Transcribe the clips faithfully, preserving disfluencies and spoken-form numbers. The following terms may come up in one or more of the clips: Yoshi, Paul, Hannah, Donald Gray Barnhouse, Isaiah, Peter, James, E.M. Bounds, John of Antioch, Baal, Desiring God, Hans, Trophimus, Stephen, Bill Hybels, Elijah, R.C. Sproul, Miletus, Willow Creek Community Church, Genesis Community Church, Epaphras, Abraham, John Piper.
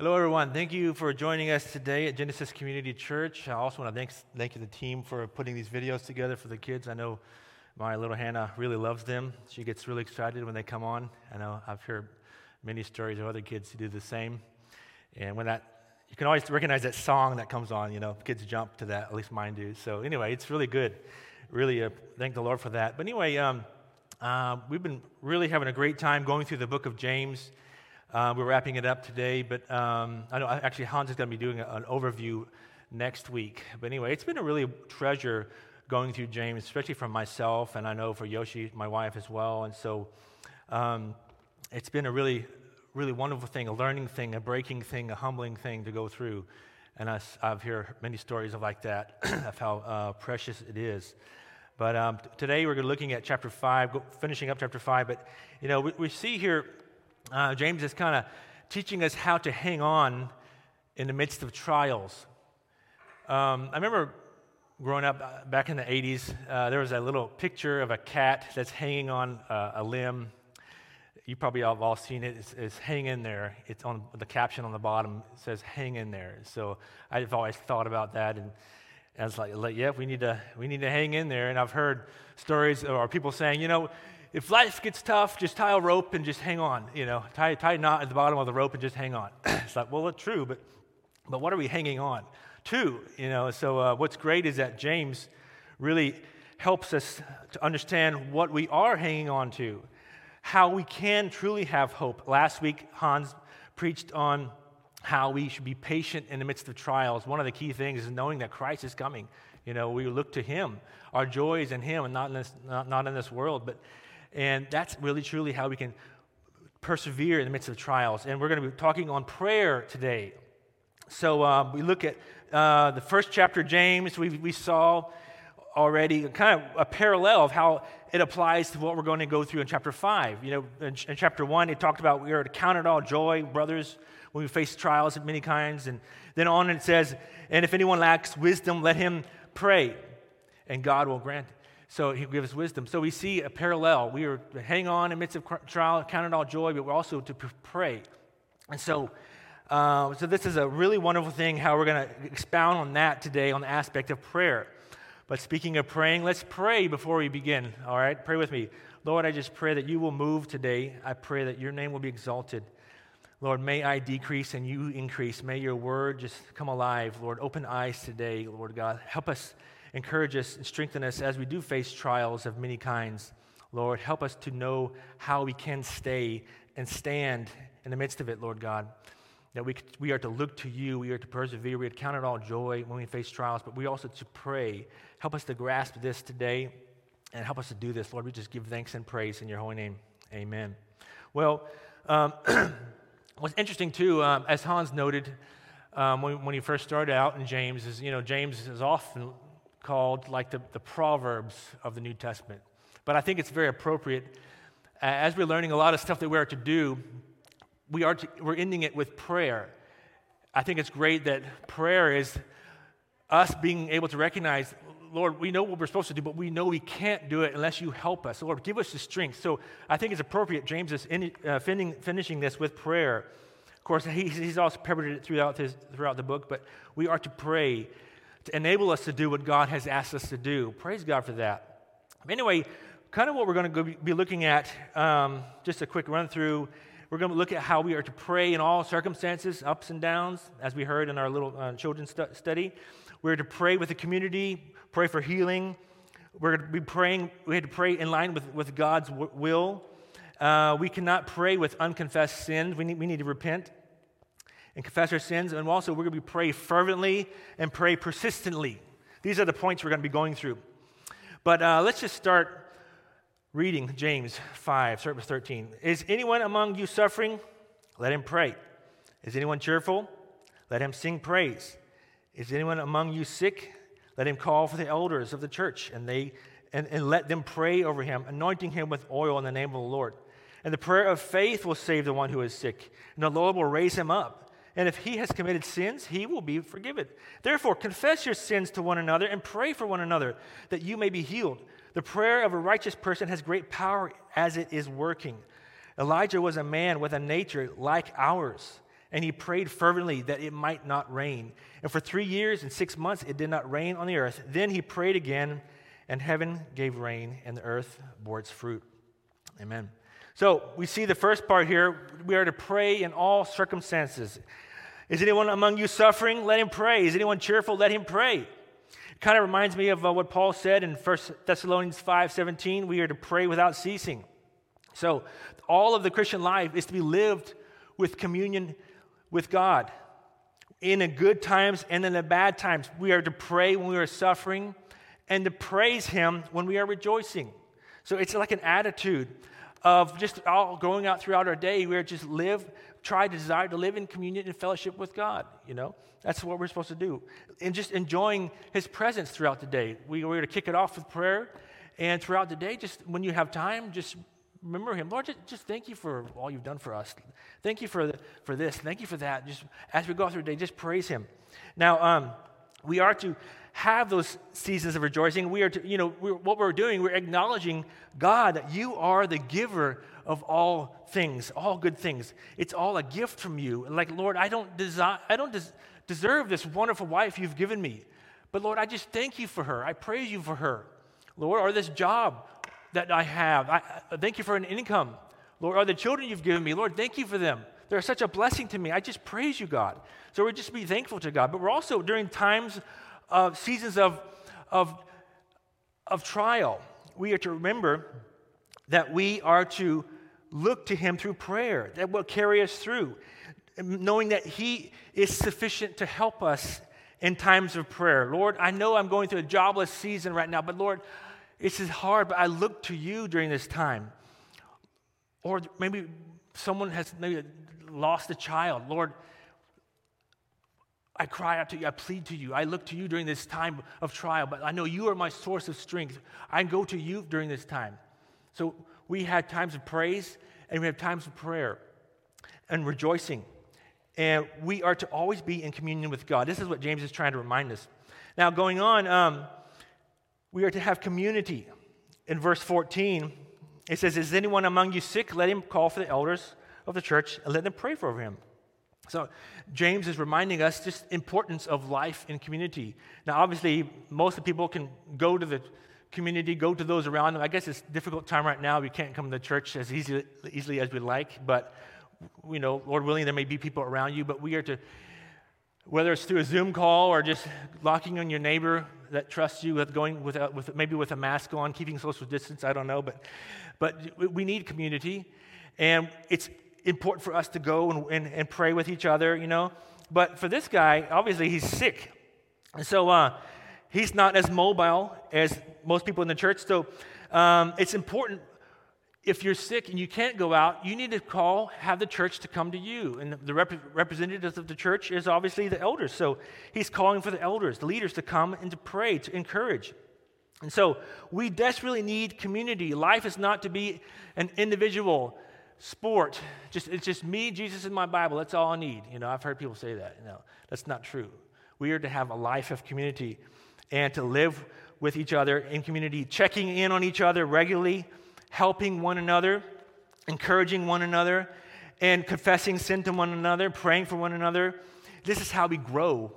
Hello, everyone. Thank you for joining us today at Genesis Community Church. I also want to thank, thank you, the team, for putting these videos together for the kids. I know my little Hannah really loves them. She gets really excited when they come on. I know I've heard many stories of other kids who do the same. And when that, you can always recognize that song that comes on, you know, kids jump to that, at least mine do. So anyway, it's really good. Really uh, thank the Lord for that. But anyway, um, uh, we've been really having a great time going through the book of James. Uh, we're wrapping it up today, but um, I know actually Hans is going to be doing a, an overview next week. But anyway, it's been a really treasure going through James, especially for myself, and I know for Yoshi, my wife, as well. And so um, it's been a really, really wonderful thing, a learning thing, a breaking thing, a humbling thing to go through. And I, I've heard many stories of like that, of how uh, precious it is. But um, t- today we're looking at chapter five, go, finishing up chapter five. But, you know, we, we see here... Uh, James is kind of teaching us how to hang on in the midst of trials. Um, I remember growing up back in the eighties, uh, there was a little picture of a cat that's hanging on uh, a limb. You probably have all seen it. It's, it's hang in there. It's on the caption on the bottom. It says hang in there. So I've always thought about that, and, and I was like, yeah, we need to we need to hang in there. And I've heard stories or people saying, you know, if life gets tough, just tie a rope and just hang on, you know, tie, tie a knot at the bottom of the rope and just hang on. It's like, well, it's true, but but what are we hanging on to, you know? So uh, what's great is that James really helps us to understand what we are hanging on to, how we can truly have hope. Last week, Hans preached on how we should be patient in the midst of trials. One of the key things is knowing that Christ is coming. You know, we look to Him. Our joy is in Him and not in this, not, not in this world, but... And that's really, truly how we can persevere in the midst of trials. And we're going to be talking on prayer today. So um, we look at uh, the first chapter of James. We, we saw already kind of a parallel of how it applies to what we're going to go through in chapter five. You know, in, in chapter one, it talked about we are to count it all joy, brothers, when we face trials of many kinds. And then on it says, and if anyone lacks wisdom, let him pray, and God will grant it. So He gives us wisdom. So we see a parallel. We are to hang on in the midst of trial, count it all joy, but we're also to pray. And so, uh, so this is a really wonderful thing. How we're going to expound on that today on the aspect of prayer. But speaking of praying, let's pray before we begin. All right, pray with me. Lord, I just pray that You will move today. I pray that Your name will be exalted. Lord, may I decrease and You increase. May Your word just come alive. Lord, open eyes today. Lord God, help us. Encourage us and strengthen us as we do face trials of many kinds. Lord, help us to know how we can stay and stand in the midst of it, Lord God, that we we are to look to You, we are to persevere, we are to count it all joy when we face trials, but we also to pray. Help us to grasp this today and help us to do this. Lord, we just give thanks and praise in Your holy name. Amen. Well, um, what's interesting, too, um, as Hans noted um, when, when he first started out in James, is, you know, James is often called like the, the Proverbs of the New Testament. But I think it's very appropriate. As we're learning a lot of stuff that we are to do, we are to, we're ending it with prayer. I think it's great that prayer is us being able to recognize, Lord, we know what we're supposed to do, but we know we can't do it unless You help us. So Lord, give us the strength. So I think it's appropriate. James is in, uh, fin- finishing this with prayer. Of course, he, he's also peppered it throughout, his, throughout the book, but we are to pray to enable us to do what God has asked us to do. Praise God for that. Anyway, kind of what we're going to be looking at, um, just a quick run through, we're going to look at how we are to pray in all circumstances, ups and downs, as we heard in our little uh, children's stu- study. We're to pray with the community, pray for healing. We're going to be praying, we had to pray in line with, with God's w- will. Uh, we cannot pray with unconfessed sins. We need, we need to repent and confess our sins, and also we're going to be pray fervently and pray persistently. These are the points we're going to be going through. But uh, let's just start reading James five, start with thirteen. Is anyone among you suffering? Let him pray. Is anyone cheerful? Let him sing praise. Is anyone among you sick? Let him call for the elders of the church, and they and, and let them pray over him, anointing him with oil in the name of the Lord. And the prayer of faith will save the one who is sick, and the Lord will raise him up. And if he has committed sins, he will be forgiven. Therefore, confess your sins to one another and pray for one another that you may be healed. The prayer of a righteous person has great power as it is working. Elijah was a man with a nature like ours, and he prayed fervently that it might not rain. And for three years and six months it did not rain on the earth. Then he prayed again, and heaven gave rain, and the earth bore its fruit. Amen. So we see the first part here. We are to pray in all circumstances. Is anyone among you suffering? Let him pray. Is anyone cheerful? Let him pray. It kind of reminds me of uh, what Paul said in First Thessalonians five seventeen. We are to pray without ceasing. So all of the Christian life is to be lived with communion with God. In the good times and in the bad times, we are to pray when we are suffering and to praise him when we are rejoicing. So it's like an attitude of just all going out throughout our day. We're just live, try to desire to live in communion and fellowship with God, you know. That's what we're supposed to do. And just enjoying his presence throughout the day. We, we're to kick it off with prayer. And throughout the day, just when you have time, just remember him. Lord, just, just thank you for all you've done for us. Thank you for the, for this. Thank you for that. Just as we go through the day, just praise him. Now, um, we are to have those seasons of rejoicing. We are to, you know, we're, what we're doing, we're acknowledging, God, that you are the giver of all things, all good things. It's all a gift from you. And like, Lord, I don't desi- I don't des- deserve this wonderful wife you've given me. But Lord, I just thank you for her. I praise you for her, Lord, or this job that I have. I, I thank you for an income, Lord, or the children you've given me. Lord, thank you for them. They're such a blessing to me. I just praise you, God. So we're just be thankful to God. But we're also during times of seasons of of of trial, we are to remember that we are to look to him through prayer. That will carry us through, knowing that he is sufficient to help us in times of prayer. Lord, I know I'm going through a jobless season right now, but Lord, this is hard, but I look to you during this time. Or maybe someone has maybe lost a child. Lord, I cry out to you. I plead to you. I look to you during this time of trial, but I know you are my source of strength. I go to you during this time. So we have times of praise, and we have times of prayer and rejoicing. And we are to always be in communion with God. This is what James is trying to remind us. Now, going on, um, we are to have community. In verse fourteen, it says, is anyone among you sick? Let him call for the elders of the church and let them pray for him. So James is reminding us just the importance of life in community. Now, obviously, most of the people can go to the community, go to those around them. I guess it's a difficult time right now. We can't come to the church as easy, easily as we like. But, you know, Lord willing, there may be people around you. But we are to, whether it's through a Zoom call or just knocking on your neighbor that trusts you, with going with, a, with maybe with a mask on, keeping social distance, I don't know. But, but we need community. And it's important for us to go and, and, and pray with each other, you know. But for this guy, obviously he's sick. And so uh, he's not as mobile as most people in the church. So um, it's important, if you're sick and you can't go out, you need to call, have the church to come to you. And the rep- representatives of the church is obviously the elders. So he's calling for the elders, the leaders, to come and to pray, to encourage. And so we desperately need community. Life is not to be an individual sport. Just it's just me, Jesus, and my Bible. That's all I need. You know, I've heard people say that. No, that's not true. We are to have a life of community and to live with each other in community, checking in on each other regularly, helping one another, encouraging one another, and confessing sin to one another, praying for one another. This is how we grow.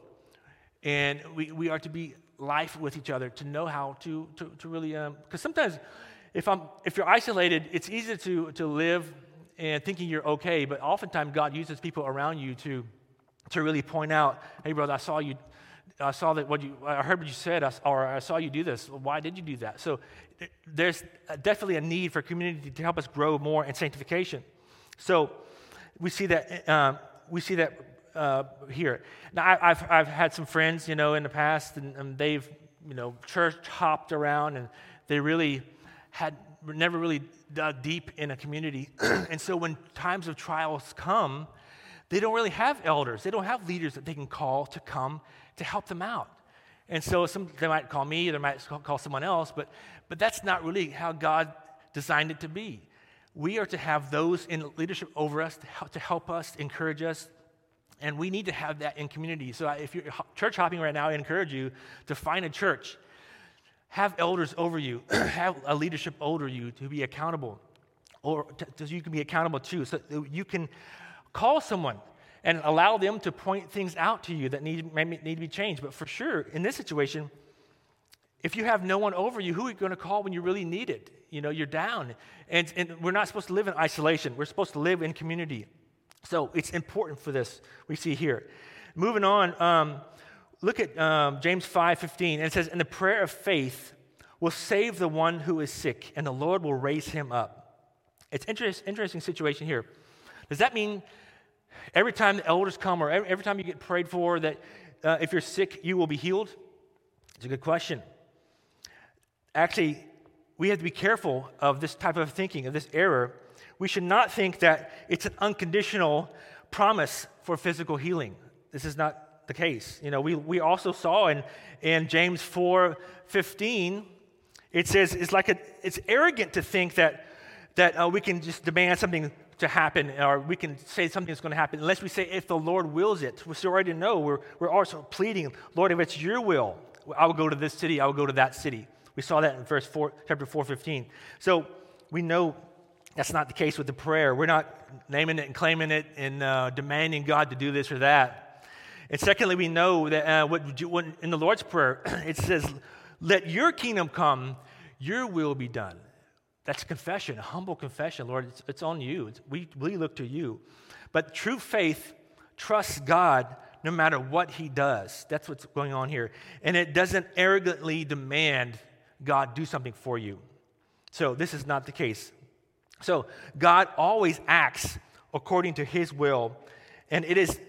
And we, we are to be life with each other, to know how to, to, to really, um, because sometimes if I'm if you're isolated, it's easy to, to live and thinking you're okay, but oftentimes God uses people around you to to really point out, hey brother, I saw you, I saw that what you, I heard what you said, or I saw you do this. Why did you do that? So there's definitely a need for community to help us grow more in sanctification. So we see that um, we see that uh, here. Now I, I've I've had some friends, you know, in the past, and, and they've you know church hopped around, and they really had never really dug deep in a community. And so when times of trials come, they don't really have elders. They don't have leaders that they can call to come to help them out. And so some, they might call me, they might call someone else, but but that's not really how God designed it to be. We are to have those in leadership over us to help, to help us, encourage us, and we need to have that in community. So if you're church hopping right now, I encourage you to find a church. Have elders over you, have a leadership over you to be accountable, or to, to, you can be accountable to, so you can call someone and allow them to point things out to you that need, maybe need to be changed. But for sure, in this situation, if you have no one over you, who are you going to call when you really need it? You know, you're down. And, and we're not supposed to live in isolation. We're supposed to live in community. So it's important for this, we see here. Moving on, um, look at um, James five fifteen. And it says, and the prayer of faith will save the one who is sick, and the Lord will raise him up. It's an interest, interesting situation here. Does that mean every time the elders come or every, every time you get prayed for that uh, if you're sick, you will be healed? It's a good question. Actually, we have to be careful of this type of thinking, of this error. We should not think that it's an unconditional promise for physical healing. This is not the case. You know, we, we also saw in, in James four fifteen, it says it's like a, it's arrogant to think that that uh, we can just demand something to happen, or we can say something's going to happen, unless we say, if the Lord wills it. We already know, we're, we're also pleading, Lord, if it's your will, I will go to this city, I will go to that city. We saw that in verse four, chapter four fifteen. So we know that's not the case with the prayer. We're not naming it and claiming it and uh, demanding God to do this or that. And secondly, we know that uh, what, what in the Lord's Prayer, it says, let your kingdom come, your will be done. That's a confession, a humble confession. Lord, it's, it's on you. It's, we, we look to you. But true faith trusts God no matter what he does. That's what's going on here. And it doesn't arrogantly demand God do something for you. So this is not the case. So God always acts according to his will. And it is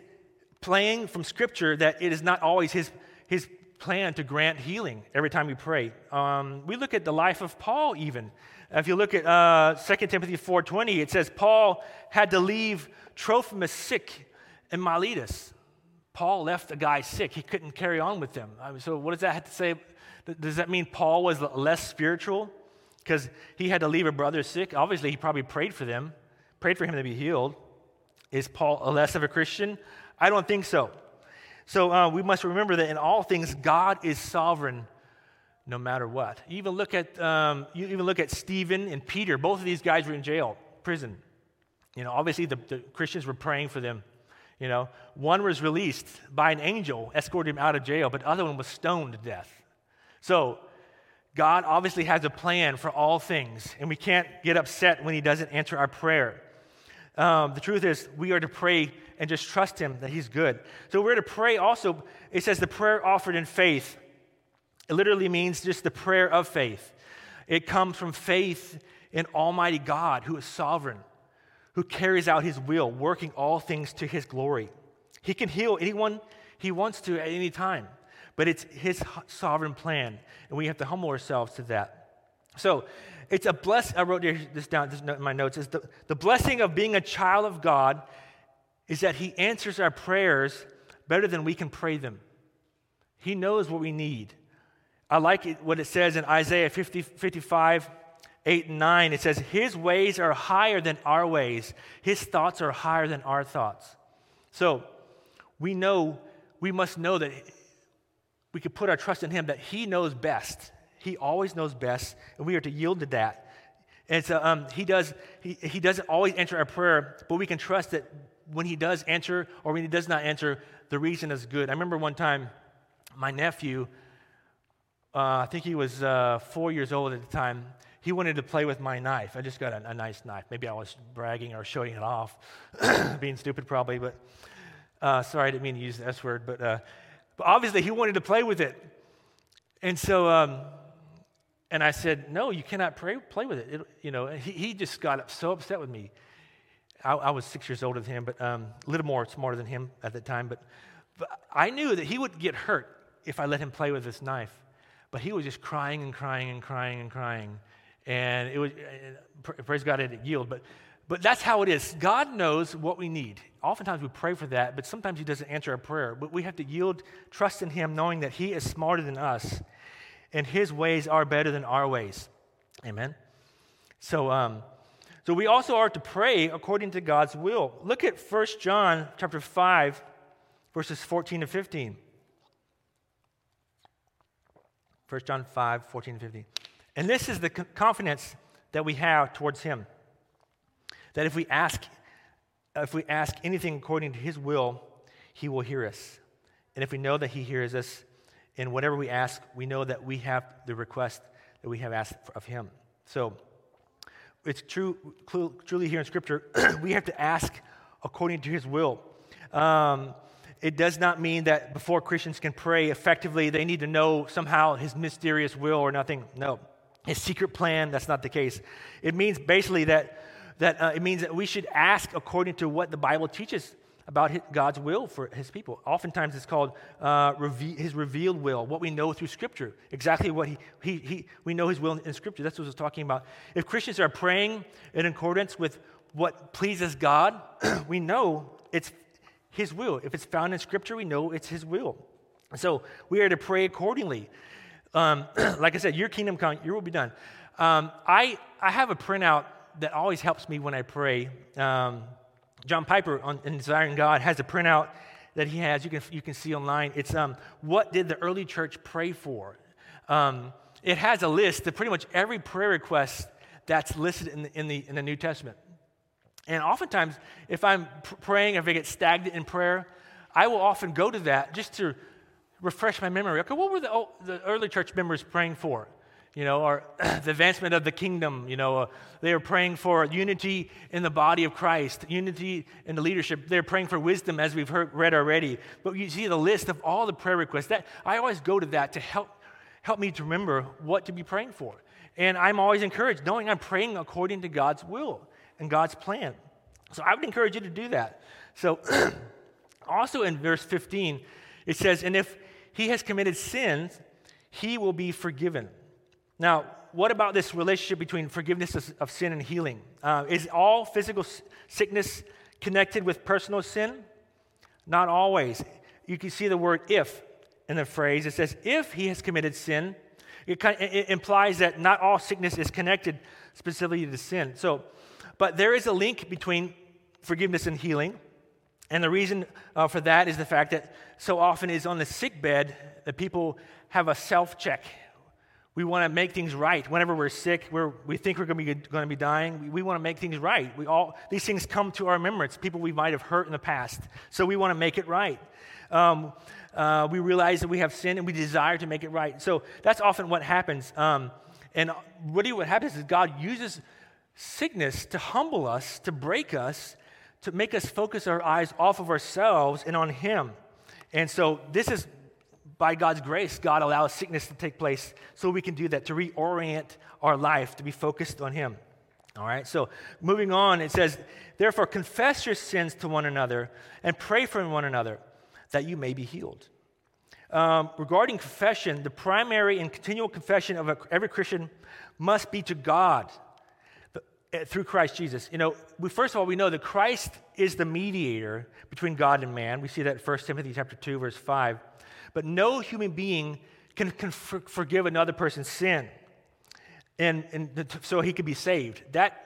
plain from Scripture that it is not always his his plan to grant healing every time we pray. Um, we look at the life of Paul even. If you look at uh, Second Timothy four twenty, it says, Paul had to leave Trophimus sick in Miletus. Paul left the guy sick. He couldn't carry on with them. I mean, so what does that have to say? Does that mean Paul was less spiritual because he had to leave a brother sick? Obviously, he probably prayed for them, prayed for him to be healed. Is Paul less of a Christian? I don't think so. So uh, we must remember that in all things, God is sovereign no matter what. You even look at um, you even look at Stephen and Peter. Both of these guys were in jail, prison. You know, obviously the, the Christians were praying for them. You know, one was released by an angel, escorted him out of jail, but the other one was stoned to death. So God obviously has a plan for all things, and we can't get upset when he doesn't answer our prayer. Um, the truth is, we are to pray and just trust him that he's good. So we're to pray also. It says the prayer offered in faith. It literally means just the prayer of faith. It comes from faith in Almighty God, who is sovereign, who carries out his will, working all things to his glory. He can heal anyone he wants to at any time, but it's his sovereign plan, and we have to humble ourselves to that. So it's a bless. I wrote this down this in my notes. Is the, the blessing of being a child of God is that he answers our prayers better than we can pray them. He knows what we need. I like it, what it says in Isaiah fifty, fifty-five, eight and nine. It says, his ways are higher than our ways. His thoughts are higher than our thoughts. So we know, we must know that we can put our trust in him, that he knows best. He always knows best, and we are to yield to that. And so um, he, does, he, he doesn't always answer our prayer, but we can trust that when he does answer or when he does not answer, the reason is good. I remember one time my nephew, Uh, I think he was uh, four years old at the time. He wanted to play with my knife. I just got a, a nice knife. Maybe I was bragging or showing it off, being stupid probably. But uh, sorry, I didn't mean to use the S word. But, uh, but obviously, he wanted to play with it. And so, um, and I said, no, you cannot pray, play with it. it you know, he, he just got up, so upset with me. I, I was six years older than him, but um, a little more smarter than him at the time. But, but I knew that he would get hurt if I let him play with this knife. But he was just crying and crying and crying and crying. And it was, praise God, it yielded. But but that's how it is. God knows what we need. Oftentimes we pray for that, but sometimes he doesn't answer our prayer. But we have to yield, trust in him, knowing that he is smarter than us. And his ways are better than our ways. Amen? So um, so we also are to pray according to God's will. Look at First John chapter five, verses fourteen to fifteen. First John five, fourteen and fifteen. And this is the confidence that we have towards him, that if we ask if we ask anything according to his will, he will hear us. And if we know that he hears us, in whatever we ask, we know that we have the request that we have asked of him. So it's true, truly here in Scripture, we have to ask according to his will. Um, it does not mean that before Christians can pray effectively, they need to know somehow his mysterious will or nothing. No, his secret plan, that's not the case. It means basically that that uh, it means that we should ask according to what the Bible teaches about his, God's will for his people. Oftentimes it's called uh, reve- his revealed will, what we know through Scripture, exactly what he, he, he we know his will in, in Scripture. That's what I was talking about. If Christians are praying in accordance with what pleases God, we know it's his will. If it's found in Scripture, we know it's his will. So we are to pray accordingly. Um, like I said, your kingdom come, your will be done. Um, I, I have a printout that always helps me when I pray. Um, John Piper on, in Desiring God has a printout that he has. You can you can see online. It's um, what did the early church pray for? Um, it has a list of pretty much every prayer request that's listed in the in the, in the New Testament. And oftentimes, if I'm pr- praying, if I get stagnant in prayer, I will often go to that just to refresh my memory. Okay, what were the, oh, the early church members praying for? You know, or the advancement of the kingdom, you know. Uh, they are praying for unity in the body of Christ, unity in the leadership. They're praying for wisdom, as we've heard, read already. But you see the list of all the prayer requests. That I always go to that to help help me to remember what to be praying for. And I'm always encouraged, knowing I'm praying according to God's will and God's plan. So I would encourage you to do that. So also in verse fifteen, it says, and if he has committed sins, he will be forgiven. Now, what about this relationship between forgiveness of, of sin and healing? Uh, is all physical sickness connected with personal sin? Not always. You can see the word if in the phrase. It says, if he has committed sin, it, kind of, it implies that not all sickness is connected specifically to sin. So, but there is a link between forgiveness and healing. And the reason uh, for that is the fact that so often is on the sick bed that people have a self-check. We want to make things right. Whenever we're sick, we're, we think we're going to be going to be dying. We, we want to make things right. We all these things come to our remembrance. People we might have hurt in the past, so we want to make it right. Um, uh, we realize that we have sin, and we desire to make it right. So that's often what happens. Um, and really, what happens is God uses sickness to humble us, to break us, to make us focus our eyes off of ourselves and on Him. And so this is. By God's grace, God allows sickness to take place so we can do that, to reorient our life, to be focused on Him. All right, so moving on, it says, therefore confess your sins to one another and pray for one another that you may be healed. Um, regarding confession, the primary and continual confession of a, every Christian must be to God through Christ Jesus. You know, we first of all, we know that Christ is the mediator between God and man. We see that in First Timothy chapter two, verse five. But no human being can, can for, forgive another person's sin, and, and so he can be saved. That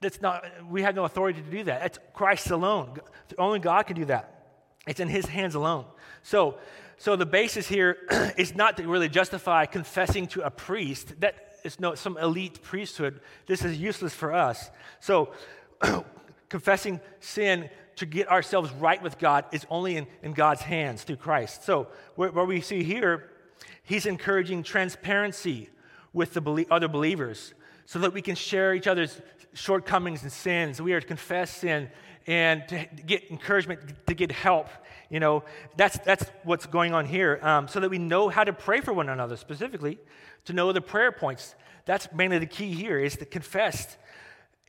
that's not. We have no authority to do that. That's Christ alone. Only God can do that. It's in His hands alone. So, so the basis here is not to really justify confessing to a priest. That is no some elite priesthood. This is useless for us. So, confessing sin to get ourselves right with God is only in, in God's hands through Christ. So what, what we see here, He's encouraging transparency with the belie- other believers so that we can share each other's shortcomings and sins. We are to confess sin and to get encouragement, to get help. You know, that's that's what's going on here, um, so that we know how to pray for one another specifically, to know the prayer points. That's mainly the key here, is to confess.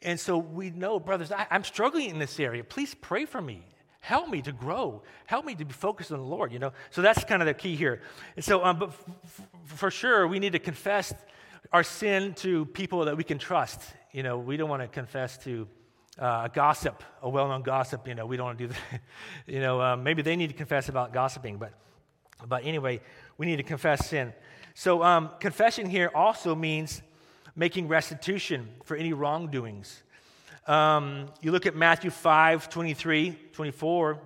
And so we know, brothers, I, I'm struggling in this area. Please pray for me. Help me to grow. Help me to be focused on the Lord, you know. So that's kind of the key here. And so um, but f- f- for sure, we need to confess our sin to people that we can trust. You know, we don't want to confess to uh, gossip, a well-known gossip. You know, we don't want to do that. You know, um, maybe they need to confess about gossiping. But, but anyway, we need to confess sin. So um, confession here also means making restitution for any wrongdoings. Um, you look at Matthew five, twenty-three, twenty-four.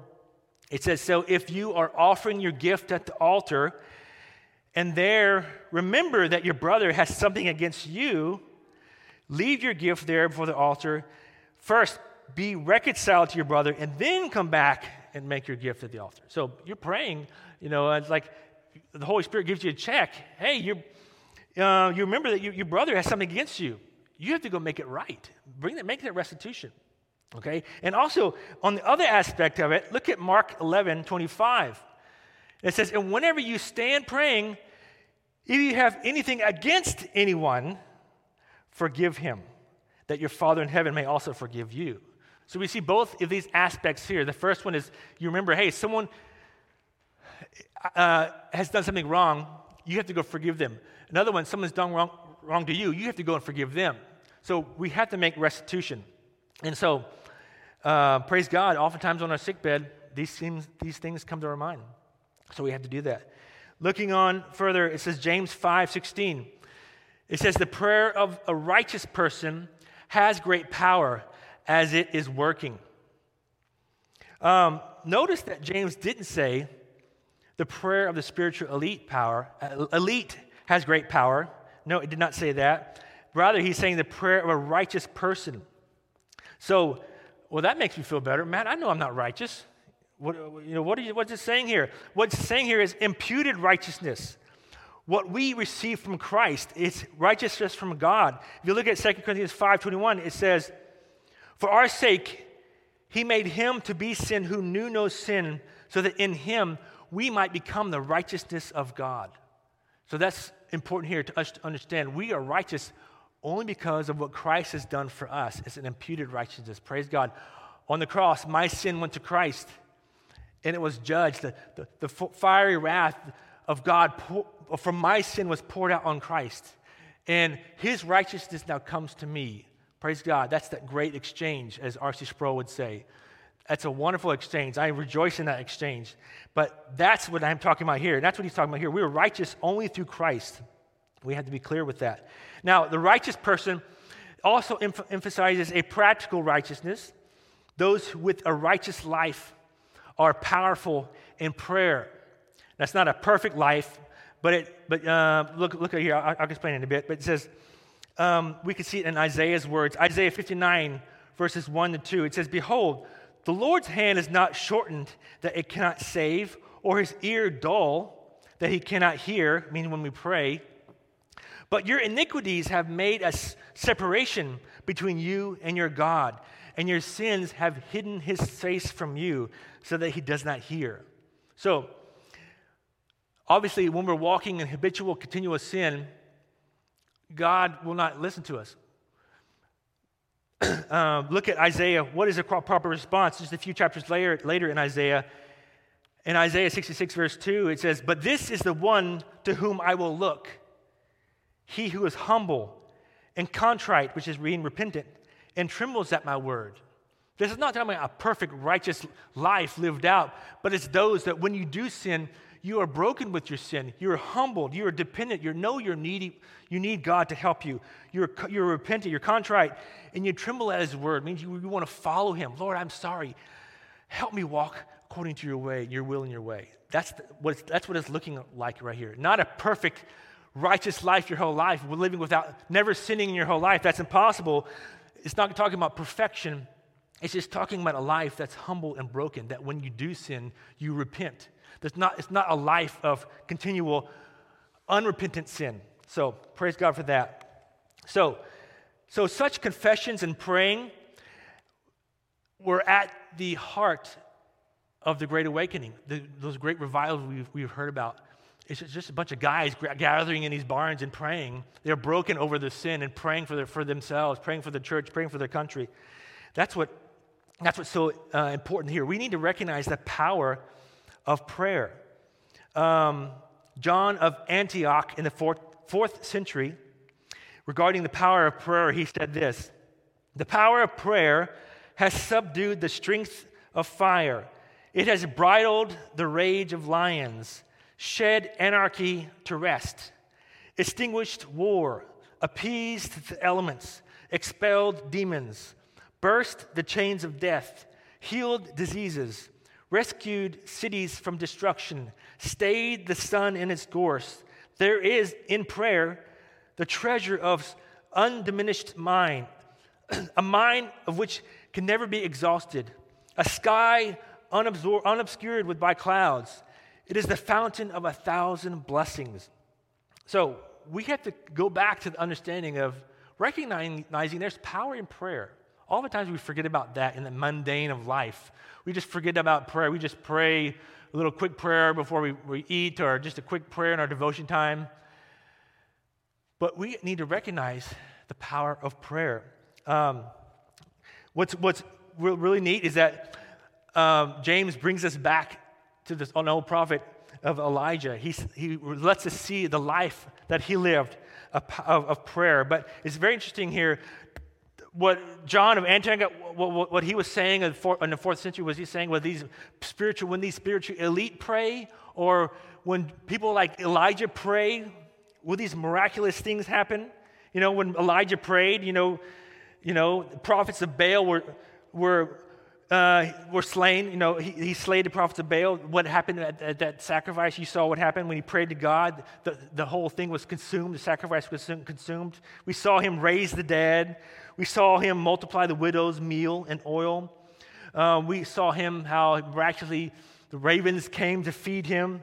It says, so if you are offering your gift at the altar, and there remember that your brother has something against you, leave your gift there before the altar. First, be reconciled to your brother, and then come back and make your gift at the altar. So you're praying, you know, it's like the Holy Spirit gives you a check. Hey, you uh, you remember that your, your brother has something against you. You have to go make it right. Bring that, make that restitution. Okay? And also, on the other aspect of it, look at Mark eleven twenty-five. It says, and whenever you stand praying, if you have anything against anyone, forgive him, that your Father in heaven may also forgive you. So we see both of these aspects here. The first one is, you remember, hey, someone uh, has done something wrong, you have to go forgive them. Another one, someone's done wrong, wrong to you, you have to go and forgive them. So we have to make restitution. And so, uh, praise God, oftentimes on our sickbed, these things, these things come to our mind. So we have to do that. Looking on further, it says James five sixteen. It says, the prayer of a righteous person has great power as it is working. Um, notice that James didn't say the prayer of the spiritual elite power, uh, elite has great power. No, it did not say that. Rather, he's saying the prayer of a righteous person. So, well, that makes me feel better. Matt, I know I'm not righteous. What, you know, what are you, what's it saying here? What's it saying here is imputed righteousness. What we receive from Christ, it's righteousness from God. If you look at Second Corinthians five twenty-one, it says, for our sake, he made him to be sin who knew no sin, so that in him we might become the righteousness of God. So that's important here to us to understand. We are righteous only because of what Christ has done for us. It's an imputed righteousness. Praise God. On the cross, my sin went to Christ. And it was judged. The, the, the fiery wrath of God pour, from my sin was poured out on Christ. And his righteousness now comes to me. Praise God. That's that great exchange, as R C Sproul would say. That's a wonderful exchange. I rejoice in that exchange. But that's what I'm talking about here. And that's what he's talking about here. We are righteous only through Christ. We have to be clear with that. Now, the righteous person also em- emphasizes a practical righteousness. Those with a righteous life are powerful in prayer. That's not a perfect life, but it. But uh, look, look at here. I'll, I'll explain it in a bit. But it says um, we can see it in Isaiah's words. Isaiah fifty-nine verses one to two. It says, "Behold, the Lord's hand is not shortened that it cannot save, or his ear dull that he cannot hear." Meaning when we pray, but your iniquities have made a separation between you and your God, and your sins have hidden his face from you, so that he does not hear. So, obviously, when we're walking in habitual, continuous sin, God will not listen to us. uh, look at Isaiah. What is the proper response? Just a few chapters later, later in Isaiah. In Isaiah sixty-six, verse two, it says, "But this is the one to whom I will look, he who is humble and contrite," which is being repentant, "and trembles at my word." This is not talking about a perfect, righteous life lived out, but it's those that when you do sin, you are broken with your sin. You are humbled. You are dependent. You know you're needy. You need God to help you. You're, you're repentant. You're contrite. And you tremble at his word. It means you, you want to follow him. Lord, I'm sorry. Help me walk according to your way, your will and your way. That's, the, what, it's, that's what it's looking like right here. Not a perfect, righteous life your whole life. We're living without, never sinning in your whole life. That's impossible. It's not talking about perfection. It's just talking about a life that's humble and broken, that when you do sin, you repent. There's not, it's not a life of continual unrepentant sin. So praise God for that. So, so such confessions and praying were at the heart of the Great Awakening, the, those great revivals we've, we've heard about. It's just a bunch of guys gathering in these barns and praying. They're broken over their sin and praying for, their, for themselves, praying for the church, praying for their country. That's what. That's what's so uh, important here. We need to recognize the power of prayer. Um, John of Antioch in the fourth, fourth century, regarding the power of prayer, he said this, "The power of prayer has subdued the strength of fire. It has bridled the rage of lions, shed anarchy to rest, extinguished war, appeased the elements, expelled demons, burst the chains of death, healed diseases, rescued cities from destruction, stayed the sun in its course. There is in prayer the treasure of undiminished mind, a mind of which can never be exhausted, a sky unabsor- unobscured with by clouds. It is the fountain of a thousand blessings. So we have to go back to the understanding of recognizing there's power in prayer. All the times we forget about that in the mundane of life. We just forget about prayer. We just pray a little quick prayer before we, we eat, or just a quick prayer in our devotion time. But we need to recognize the power of prayer. Um, what's what's re- really neat is that um, James brings us back to this an old prophet of Elijah. He, he lets us see the life that he lived of, of, of prayer. But it's very interesting here. What John of Antioch, what, what he was saying in the fourth century, was he saying, well, these spiritual, when these spiritual elite pray, or when people like Elijah pray, will these miraculous things happen? You know, when Elijah prayed, you know, you know, the prophets of Baal were were uh, were slain. You know, he, he slayed the prophets of Baal. What happened at, at that sacrifice? You saw what happened when he prayed to God. The the whole thing was consumed. The sacrifice was consumed. We saw him raise the dead. We saw him multiply the widow's meal and oil. Uh, we saw him how miraculously the ravens came to feed him.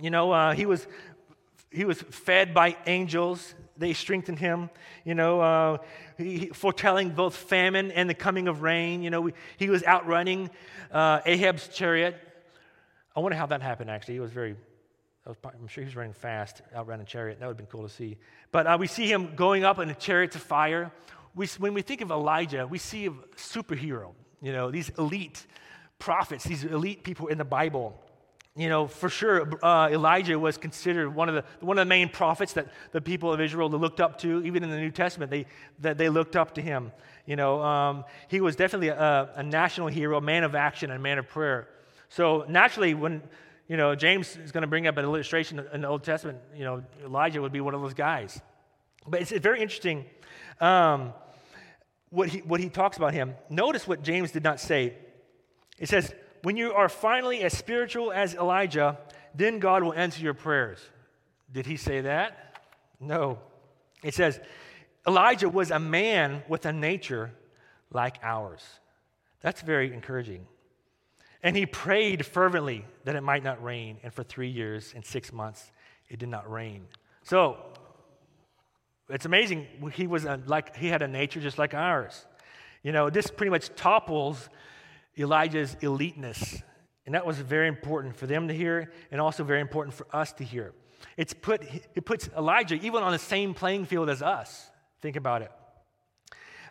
You know, uh, he was he was fed by angels. They strengthened him, you know, uh, he, foretelling both famine and the coming of rain. You know, we, he was outrunning uh, Ahab's chariot. I wonder how that happened, actually. He was very, I was probably, I'm sure he was running fast, outrunning a chariot. That would have been cool to see. But uh, we see him going up in a chariot of fire. We, when we think of Elijah, we see a superhero, you know, these elite prophets, these elite people in the Bible. You know, for sure, uh, Elijah was considered one of the one of the main prophets that the people of Israel looked up to. Even in the New Testament, they that they looked up to him. You know, um, he was definitely a, a national hero, a man of action, and a man of prayer. So naturally, when you know James is going to bring up an illustration in the Old Testament, you know, Elijah would be one of those guys. But it's very interesting um, what he what he talks about him. Notice what James did not say. It says, when you are finally as spiritual as Elijah, then God will answer your prayers. Did he say that? No. It says, Elijah was a man with a nature like ours. That's very encouraging. And he prayed fervently that it might not rain. And for three years and six months, it did not rain. So, it's amazing. He was a, like he had a nature just like ours. You know, this pretty much topples Elijah's eliteness, and that was very important for them to hear, and also very important for us to hear. It's put it puts Elijah even on the same playing field as us. Think about it.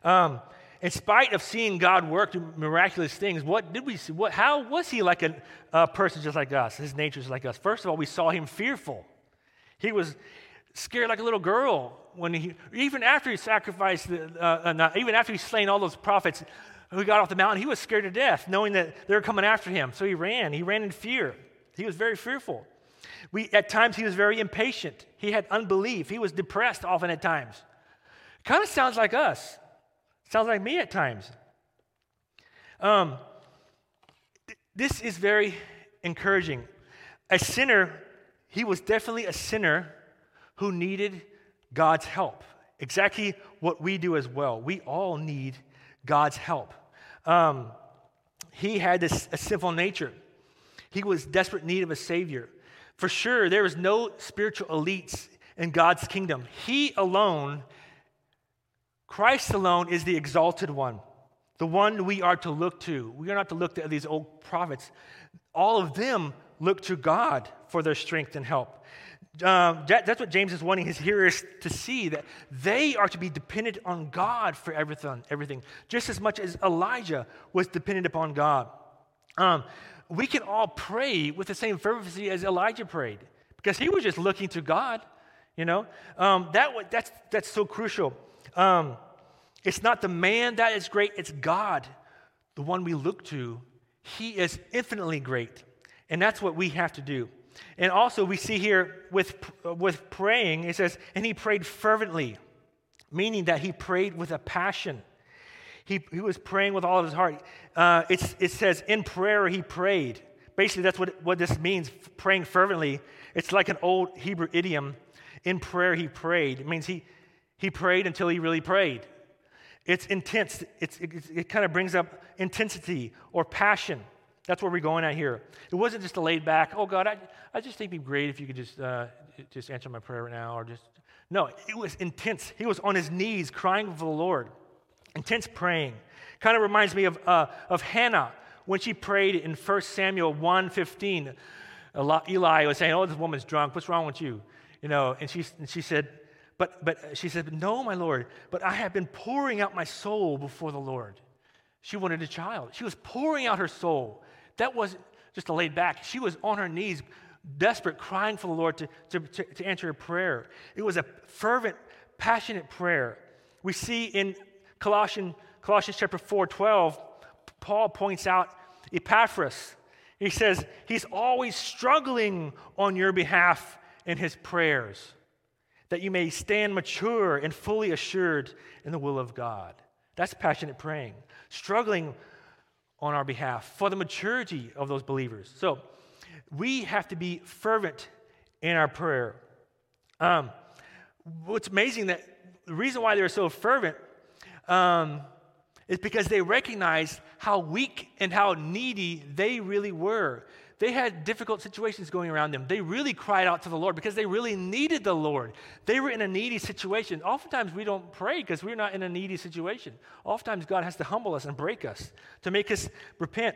Um, in spite of seeing God work do miraculous things, what did we see? What how was he like a, a person just like us? His nature is like us. First of all, we saw him fearful. He was scared like a little girl when he even after he sacrificed the, uh, not, even after he slain all those prophets. Who got off the mountain, he was scared to death, knowing that they were coming after him. So he ran. He ran in fear. He was very fearful. We, at times, he was very impatient. He had unbelief. He was depressed often at times. Kind of sounds like us. Sounds like me at times. Um, th- this is very encouraging. A sinner, he was definitely a sinner who needed God's help. Exactly what we do as well. We all need God's help. Um, he had this, a sinful nature. He was in desperate need of a Savior. For sure, there is no spiritual elites in God's kingdom. He alone, Christ alone, is the exalted one, the one we are to look to. We are not to look to these old prophets. All of them look to God for their strength and help. Um, that, that's what James is wanting his hearers to see, that they are to be dependent on God for everything, everything, just as much as Elijah was dependent upon God. Um, we can all pray with the same fervency as Elijah prayed, because he was just looking to God. You know, um, that that's that's so crucial. Um, it's not the man that is great; it's God, the one we look to. He is infinitely great, and that's what we have to do. And also we see here with with praying, it says, and he prayed fervently, meaning that he prayed with a passion. He he was praying with all of his heart. Uh, it's, it says, in prayer he prayed. Basically, that's what, what this means, praying fervently. It's like an old Hebrew idiom, in prayer he prayed. It means he, he prayed until he really prayed. It's intense. It's, it, it kind of brings up intensity or passion. That's where we're going at here. It wasn't just a laid back, oh God, I, I just think it'd be great if you could just uh, just answer my prayer right now. Or just No, it was intense. He was on his knees crying for the Lord. Intense praying. Kind of reminds me of uh, of Hannah when she prayed in First Samuel one fifteen. Eli was saying, oh, this woman's drunk. What's wrong with you? You know, and she and she said, But but she said, no, my Lord, but I have been pouring out my soul before the Lord. She wanted a child. She was pouring out her soul. That wasn't just a laid back. She was on her knees, desperate, crying for the Lord to, to, to, to answer her prayer. It was a fervent, passionate prayer. We see in Colossians, Colossians chapter four twelve, Paul points out Epaphras. He says, he's always struggling on your behalf in his prayers, that you may stand mature and fully assured in the will of God. That's passionate praying, struggling on our behalf for the maturity of those believers. So we have to be fervent in our prayer. Um, what's amazing, that the reason why they're so fervent um, is because they recognized how weak and how needy they really were. They had difficult situations going around them. They really cried out to the Lord because they really needed the Lord. They were in a needy situation. Oftentimes we don't pray because we're not in a needy situation. Oftentimes God has to humble us and break us to make us repent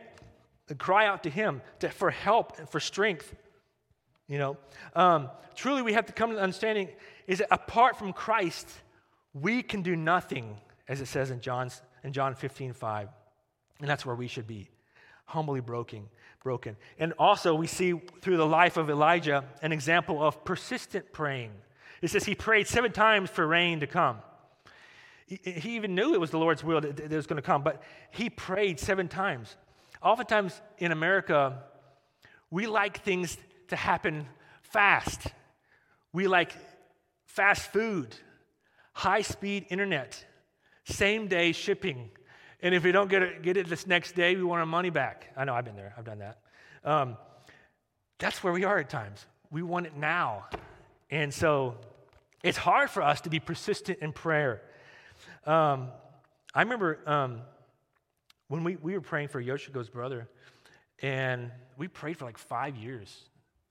and cry out to Him to, for help and for strength. You know, um, truly we have to come to the understanding is that apart from Christ, we can do nothing, as it says in John's in John fifteen five, and that's where we should be. Humbly broken, broken. And also we see through the life of Elijah an example of persistent praying. It says he prayed seven times for rain to come. He even knew it was the Lord's will that it was going to come, but he prayed seven times. Oftentimes in America, we like things to happen fast. We like fast food, high-speed internet, same-day shipping. And if we don't get it, get it this next day, we want our money back. I know, I've been there. I've done that. Um, that's where we are at times. We want it now. And so it's hard for us to be persistent in prayer. Um, I remember um, when we, we were praying for Yoshiko's brother, and we prayed for like five years.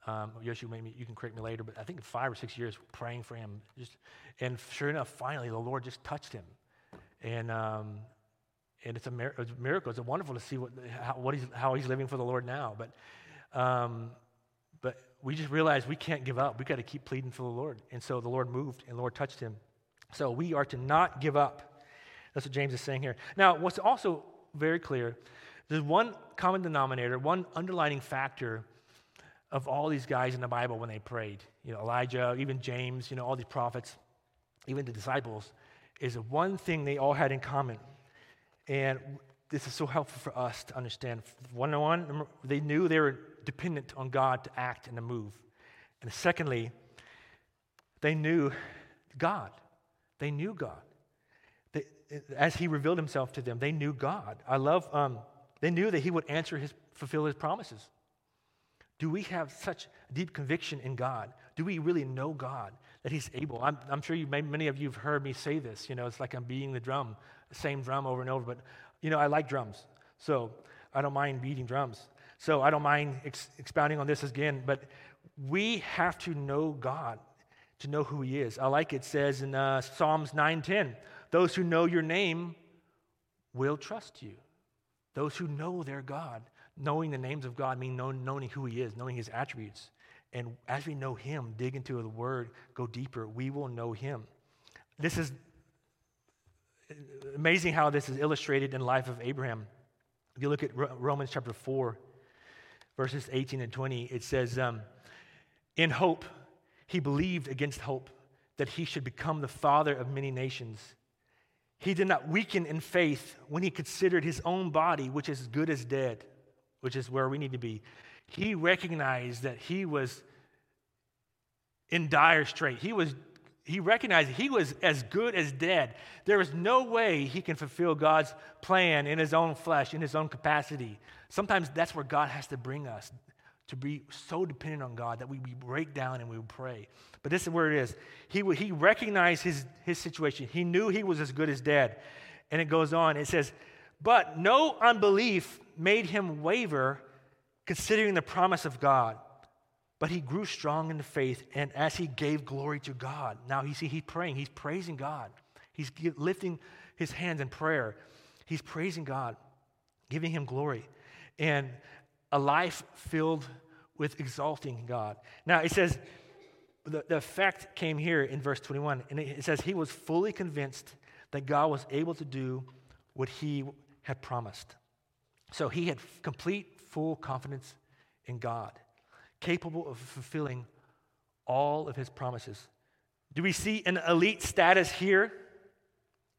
Um, Yoshi, maybe you can correct me later, but I think five or six years praying for him. Just, and sure enough, finally, the Lord just touched him. And... Um, And it's a miracle. It's wonderful to see what how, what he's, how he's living for the Lord now. But um, but we just realized we can't give up. We've got to keep pleading for the Lord. And so the Lord moved and the Lord touched him. So we are to not give up. That's what James is saying here. Now, what's also very clear, there's one common denominator, one underlining factor of all these guys in the Bible when they prayed. You know, Elijah, even James, you know, all these prophets, even the disciples, is one thing they all had in common. And this is so helpful for us to understand. One-on-one, they knew they were dependent on God to act and to move. And secondly, they knew God. They knew God. They, as He revealed Himself to them, they knew God. I love, um, they knew that He would answer His, fulfill His promises. Do we have such deep conviction in God? Do we really know God, that He's able? I'm, I'm sure you, many of you have heard me say this. You know, it's like I'm beating the drum, same drum over and over. But, you know, I like drums, so I don't mind beating drums. So I don't mind ex- expounding on this again. But we have to know God to know who He is. I like it says in uh, Psalms nine ten, those who know your name will trust you. Those who know their God, knowing the names of God means know, knowing who He is, knowing His attributes. And as we know Him, dig into the Word, go deeper, we will know Him. This is amazing how this is illustrated in the life of Abraham. If you look at Romans chapter four, verses eighteen and twenty, it says, um, in hope, he believed against hope that he should become the father of many nations. He did not weaken in faith when he considered his own body, which is as good as dead, which is where we need to be. He recognized that he was in dire strait. He was, he recognized he was as good as dead. There was no way he can fulfill God's plan in his own flesh, in his own capacity. Sometimes that's where God has to bring us, to be so dependent on God that we break down and we pray. But this is where it is. He he recognized his, his situation. He knew he was as good as dead. and it goes on. It says, but no unbelief made him waver considering the promise of God. But he grew strong in the faith, and as he gave glory to God. Now you see, he's praying. He's praising God. He's lifting his hands in prayer. He's praising God, giving him glory, and a life filled with exalting God. Now it says, the, the effect came here in verse twenty-one, and it says he was fully convinced that God was able to do what he had promised. So he had complete, full confidence in God, capable of fulfilling all of his promises. Do we see an elite status here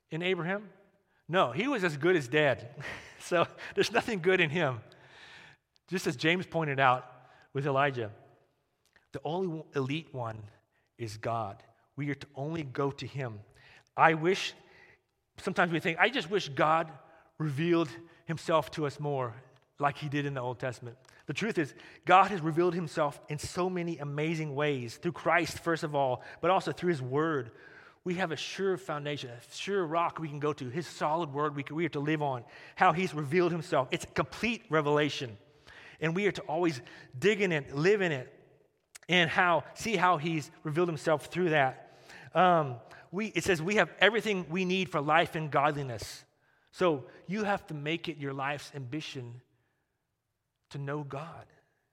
in Abraham? No, he was as good as dead. So there's nothing good in him. Just as James pointed out with Elijah, the only elite one is God. We are to only go to him. I wish, sometimes we think, I just wish God revealed himself to us more like he did in the Old Testament. The truth is, God has revealed himself in so many amazing ways, through Christ, first of all, but also through his word. We have a sure foundation, a sure rock we can go to, his solid word we, can, we are to live on, how he's revealed himself. It's complete revelation, and we are to always dig in it, live in it, and how see how he's revealed himself through that. Um, we it says we have everything we need for life and godliness. So you have to make it your life's ambition to know God,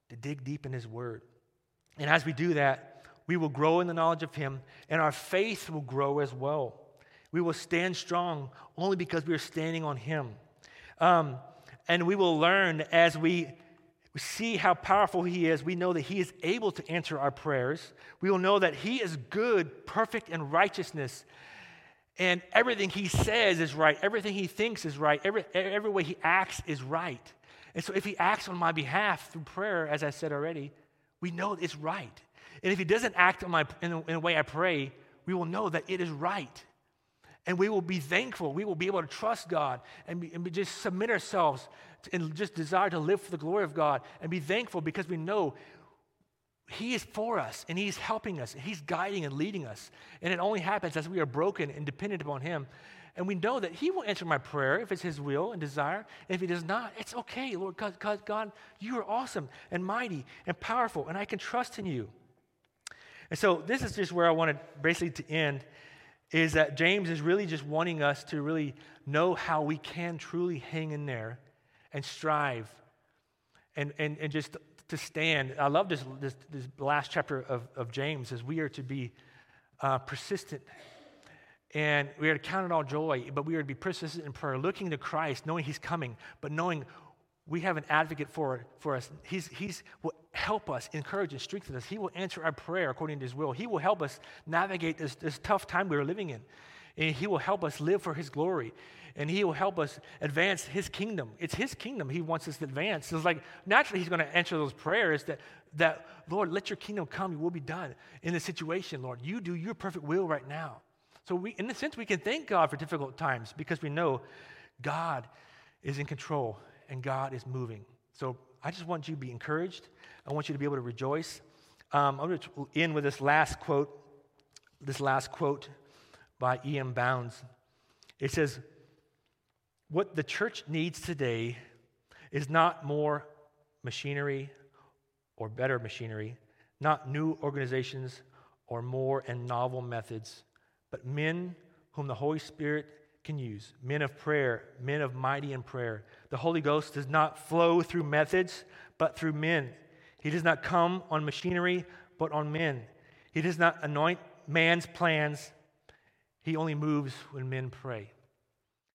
to dig deep in his word. And as we do that, we will grow in the knowledge of him, and our faith will grow as well. We will stand strong only because we are standing on him. Um, and we will learn as we see how powerful he is. We know that he is able to answer our prayers. We will know that he is good, perfect in righteousness, and everything he says is right. Everything he thinks is right. Every, every way he acts is right. And so if he acts on my behalf through prayer, as I said already, we know it's right. And if he doesn't act on my in the, in the way I pray, we will know that it is right. And we will be thankful. We will be able to trust God and, be, and be just submit ourselves to, and just desire to live for the glory of God and be thankful because we know he is for us and he's helping us. And he's guiding and leading us. And it only happens as we are broken and dependent upon him. And we know that he will answer my prayer if it's his will and desire. And if he does not, it's okay, Lord, because God, you are awesome and mighty and powerful, and I can trust in you. And so this is just where I wanted basically to end, is that James is really just wanting us to really know how we can truly hang in there and strive and and, and just to stand. I love this, this, this last chapter of, of James, is we are to be uh, persistent. And we are to count it all joy, but we are to be persistent in prayer, looking to Christ, knowing he's coming, but knowing we have an advocate for, for us. He's, he's will help us, encourage and strengthen us. He will answer our prayer according to his will. He will help us navigate this, this tough time we are living in. And he will help us live for his glory. And he will help us advance his kingdom. It's his kingdom he wants us to advance. So it's like, naturally, he's going to answer those prayers that, that, Lord, let your kingdom come. It will be done in this situation, Lord. You do your perfect will right now. So we, in a sense, we can thank God for difficult times because we know God is in control and God is moving. So I just want you to be encouraged. I want you to be able to rejoice. Um, I'm going to end with this last quote, this last quote by E M Bounds. It says, what the church needs today is not more machinery or better machinery, not new organizations or more and novel methods, but men whom the Holy Spirit can use, men of prayer, men of mighty in prayer. The Holy Ghost does not flow through methods, but through men. He does not come on machinery, but on men. He does not anoint man's plans. He only moves when men pray.